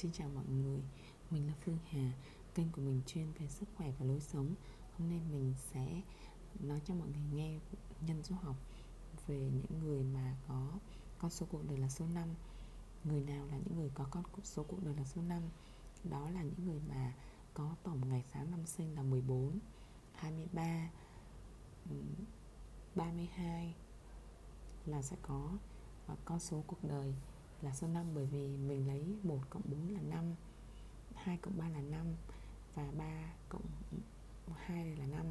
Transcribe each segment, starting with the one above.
Xin chào mọi người, mình là Phương Hà. Kênh của mình chuyên về sức khỏe và lối sống. Hôm nay mình sẽ nói cho mọi người nghe nhân số học về những người mà có con số cuộc đời là số 5. Người nào là những người có con số cuộc đời là số 5? Đó là những người mà có tổng ngày tháng năm sinh là 14, 23, 32 là sẽ có con số cuộc đời là số 5, bởi vì mình lấy 1 cộng 4 là 5, 2 cộng 3 là 5 và 3 cộng 2 là 5.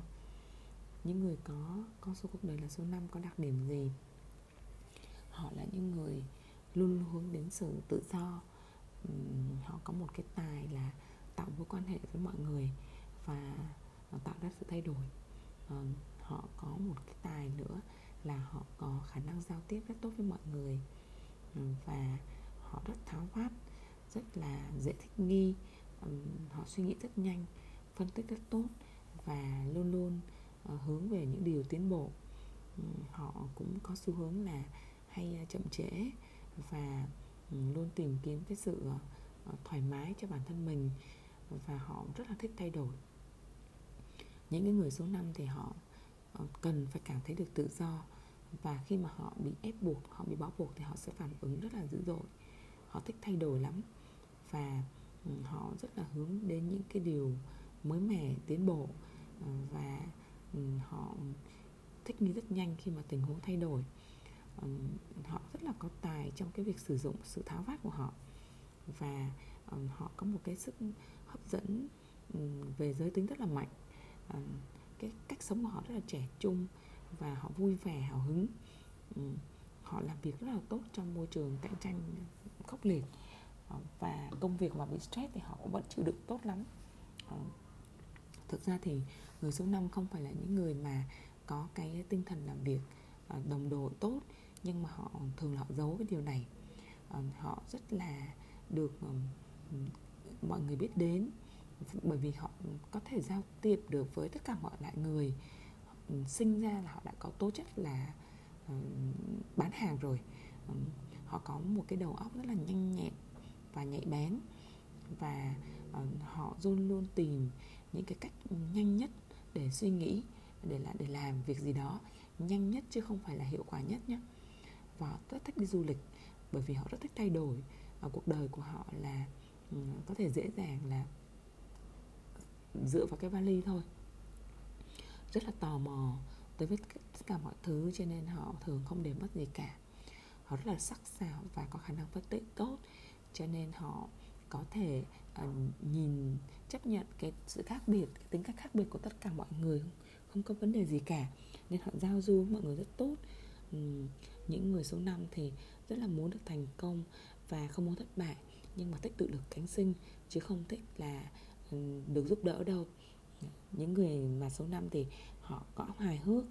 Những người có con số cuộc đời là số 5 có đặc điểm gì? Họ là những người luôn hướng đến sự tự do. Họ có một cái tài là tạo mối quan hệ với mọi người và tạo ra sự thay đổi. Họ có một cái tài nữa là họ có khả năng giao tiếp rất tốt với mọi người, và họ rất tháo vát, rất là dễ thích nghi. Họ suy nghĩ rất nhanh, phân tích rất tốt và luôn luôn hướng về những điều tiến bộ. Họ cũng có xu hướng là hay chậm trễ và luôn tìm kiếm cái sự thoải mái cho bản thân mình, và họ rất là thích thay đổi. Những cái người số 5 thì họ cần phải cảm thấy được tự do, và khi mà họ bị ép buộc, họ bị bó buộc thì họ sẽ phản ứng rất là dữ dội. Họ thích thay đổi lắm và họ rất là hướng đến những cái điều mới mẻ, tiến bộ, và họ thích nghi rất nhanh khi mà tình huống thay đổi. Họ rất là có tài trong cái việc sử dụng sự tháo vát của họ, và họ có một cái sức hấp dẫn về giới tính rất là mạnh. Cái cách sống của họ rất là trẻ trung và họ vui vẻ, hào hứng. Họ làm việc rất là tốt trong môi trường cạnh tranh khốc liệt, và công việc mà bị stress thì họ cũng vẫn chịu đựng tốt lắm. Thực ra thì người số 5 không phải là những người mà có cái tinh thần làm việc đồng đội tốt, nhưng mà họ thường là họ giấu cái điều này. Họ rất là được mọi người biết đến, bởi vì họ có thể giao tiếp được với tất cả mọi loại người. Sinh ra là họ đã có tố chất là bán hàng rồi. Họ có một cái đầu óc rất là nhanh nhẹn và nhạy bén, và họ luôn luôn tìm những cái cách nhanh nhất để suy nghĩ, để làm việc gì đó nhanh nhất chứ không phải là hiệu quả nhất nhé. Và họ rất thích đi du lịch, bởi vì họ rất thích thay đổi. Cuộc đời của họ là có thể dễ dàng là dựa vào cái vali thôi. Rất là tò mò tới với tất cả mọi thứ, cho nên họ thường không để mất gì cả. Họ rất là sắc sảo và có khả năng phân tích tốt, cho nên họ có thể nhìn, chấp nhận cái sự khác biệt, cái tính cách khác biệt của tất cả mọi người, không có vấn đề gì cả. Nên họ giao du với mọi người rất tốt. Những người số 5 thì rất là muốn được thành công và không muốn thất bại, nhưng mà thích tự lực cánh sinh chứ không thích là được giúp đỡ đâu. Những người mà số 5 thì họ có hài hước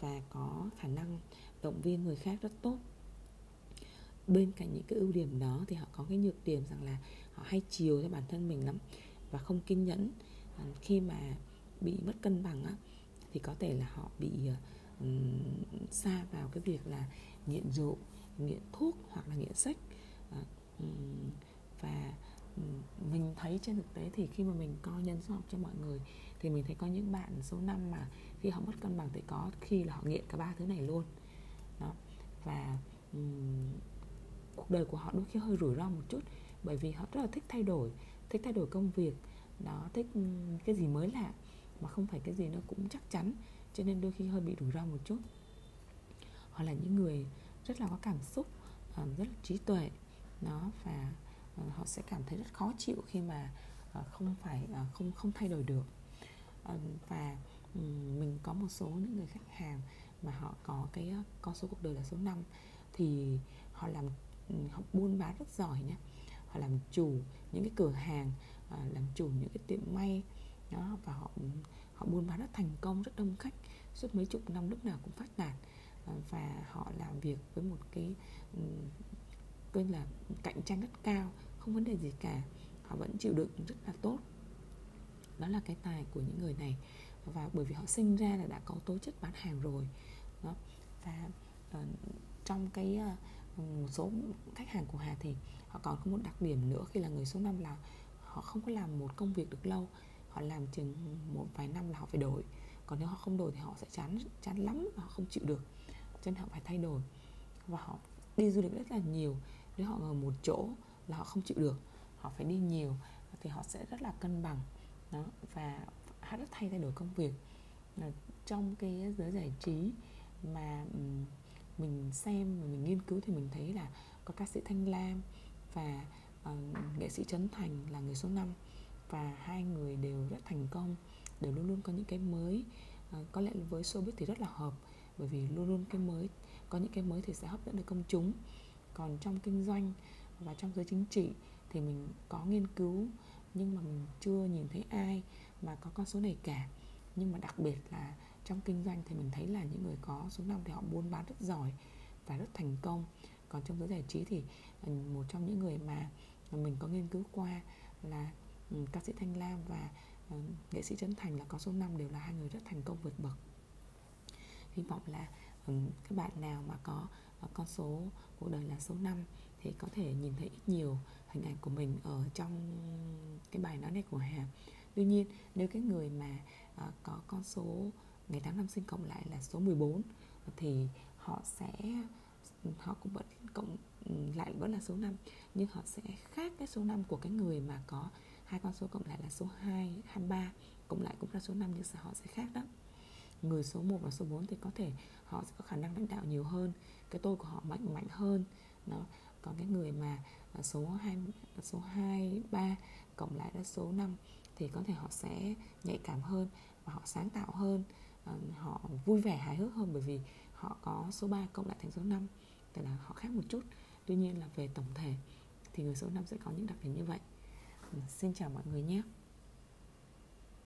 và có khả năng động viên người khác rất tốt. Bên cạnh những cái ưu điểm đó thì họ có cái nhược điểm rằng là họ hay chiều cho bản thân mình lắm và không kiên nhẫn. Khi mà bị mất cân bằng á, thì có thể là họ bị sa vào cái việc là nghiện rượu, nghiện thuốc hoặc là nghiện sách. Và mình thấy trên thực tế thì khi mà mình coi nhân số học cho mọi người thì mình thấy có những bạn số 5 mà khi họ mất cân bằng thì có khi là họ nghiện cả ba thứ này luôn đó. Và cuộc đời của họ đôi khi hơi rủi ro một chút, bởi vì họ rất là thích thay đổi, công việc đó, thích cái gì mới lạ mà không phải cái gì nó cũng chắc chắn, cho nên đôi khi hơi bị rủi ro một chút. Họ là những người rất là có cảm xúc, rất là trí tuệ đó, và họ sẽ cảm thấy rất khó chịu khi mà không thay đổi được. Và mình có một số những người khách hàng mà họ có cái con số cuộc đời là số 5 thì họ buôn bán rất giỏi nhé. Họ làm chủ những cái cửa hàng, làm chủ những cái tiệm may đó, và họ buôn bán rất thành công, rất đông khách suốt mấy chục năm, lúc nào cũng phát đạt. Và họ làm việc với một cái là cạnh tranh rất cao, không vấn đề gì cả. Họ vẫn chịu đựng rất là tốt. Đó là cái tài của những người này. Và bởi vì họ sinh ra là đã có tố chất bán hàng rồi đó. Và trong cái một số khách hàng của Hà thì họ còn có một đặc điểm nữa khi là người số 5 là họ không có làm một công việc được lâu, họ làm chừng một vài năm là họ phải đổi. Còn nếu họ không đổi thì họ sẽ chán lắm, họ không chịu được, cho nên họ phải thay đổi. Và họ đi du lịch rất là nhiều, nếu họ ở một chỗ là họ không chịu được, họ phải đi nhiều thì họ sẽ rất là cân bằng đó, và họ rất thay đổi công việc. Trong cái giới giải trí mà mình xem và mình nghiên cứu thì mình thấy là có ca sĩ Thanh Lam và nghệ sĩ Trấn Thành là người số 5, và hai người đều rất thành công, đều luôn luôn có những cái mới. Có lẽ với showbiz thì rất là hợp, bởi vì luôn luôn cái mới, có những cái mới thì sẽ hấp dẫn được công chúng. Còn trong kinh doanh và trong giới chính trị thì mình có nghiên cứu nhưng mà mình chưa nhìn thấy ai mà có con số này cả. Nhưng mà đặc biệt là trong kinh doanh thì mình thấy là những người có số 5 thì họ buôn bán rất giỏi và rất thành công. Còn trong giới giải trí thì một trong những người mà mình có nghiên cứu qua là ca sĩ Thanh Lam và nghệ sĩ Trấn Thành là có số 5, đều là hai người rất thành công vượt bậc. Hy vọng là các bạn nào mà có con số cuộc đời là số 5 thì có thể nhìn thấy ít nhiều hình ảnh của mình ở trong cái bài nói này của Hà. Tuy nhiên nếu cái người mà có con số ngày tháng năm sinh cộng lại là số 14 thì họ cũng vẫn cộng lại vẫn là số 5, nhưng họ sẽ khác cái số 5 của cái người mà có hai con số cộng lại là số 2, 23 cộng lại cũng là số 5, nhưng họ sẽ khác đó. Người số 1 và số 4 thì có thể họ sẽ có khả năng lãnh đạo nhiều hơn, cái tôi của họ mạnh hơn. Đó. Còn cái người mà số 2, 3 cộng lại là số 5 thì có thể họ sẽ nhạy cảm hơn và họ sáng tạo hơn, họ vui vẻ hài hước hơn, bởi vì họ có số 3 cộng lại thành số 5, tức là họ khác một chút. Tuy nhiên là về tổng thể thì người số 5 sẽ có những đặc điểm như vậy. Xin chào mọi người nhé.